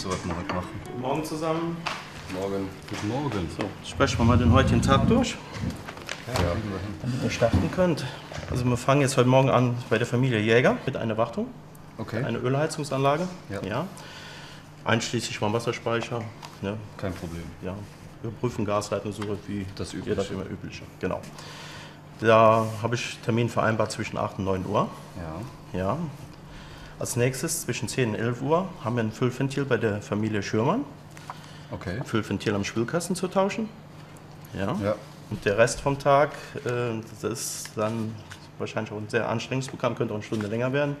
Das sollten wir heute machen. Guten Morgen zusammen. Morgen. Guten Morgen. So, sprechen wir mal den heutigen Tag durch. Ja. Damit ihr starten könnt. Also wir fangen jetzt heute Morgen an bei der Familie Jäger mit einer Wartung. Okay. Eine Ölheizungsanlage. Ja. Ja. Einschließlich Warmwasserspeicher. Ja. Kein Problem. Ja. Wir prüfen Gasleitungssuche wie das übliche. Das immer übliche. Genau. Da habe ich Termin vereinbart zwischen 8 und 9 Uhr. Ja. Ja. Als nächstes zwischen 10 und 11 Uhr haben wir ein Füllventil bei der Familie Schürmann. Okay. Füllventil am Spülkasten zu tauschen. Ja. Ja. Und der Rest vom Tag, das ist dann wahrscheinlich auch ein sehr anstrengendes Programm, könnte auch eine Stunde länger werden.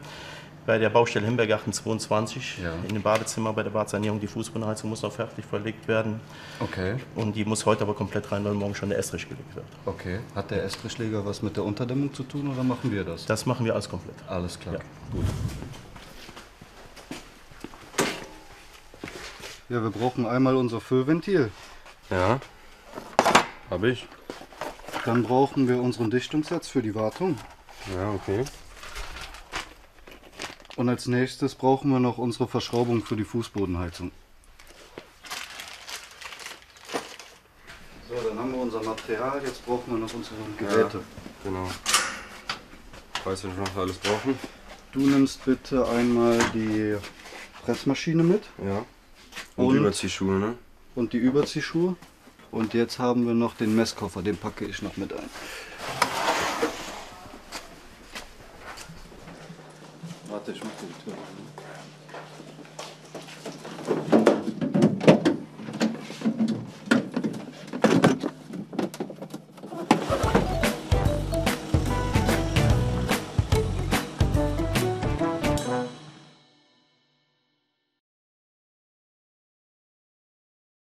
Bei der Baustelle Himbergarten 22, ja, in dem Badezimmer bei der Badsanierung, die Fußbodenheizung muss noch fertig verlegt werden. Okay. Und die muss heute aber komplett rein, weil morgen schon der Estrich gelegt wird. Okay. Hat der Estrichleger was mit der Unterdämmung zu tun oder machen wir das? Das machen wir alles komplett. Alles klar. Ja. Gut. Ja, wir brauchen einmal unser Füllventil. Ja, habe ich. Dann brauchen wir unseren Dichtungssatz für die Wartung. Ja, okay. Und als nächstes brauchen wir noch unsere Verschraubung für die Fußbodenheizung. So, dann haben wir unser Material, jetzt brauchen wir noch unsere Geräte. Ja, genau. Ich weiß nicht, was wir alles brauchen. Du nimmst bitte einmal die Pressmaschine mit. Ja. Und die Überziehschuhe, ne? Und die Überziehschuhe. Und jetzt haben wir noch den Messkoffer, den packe ich noch mit ein.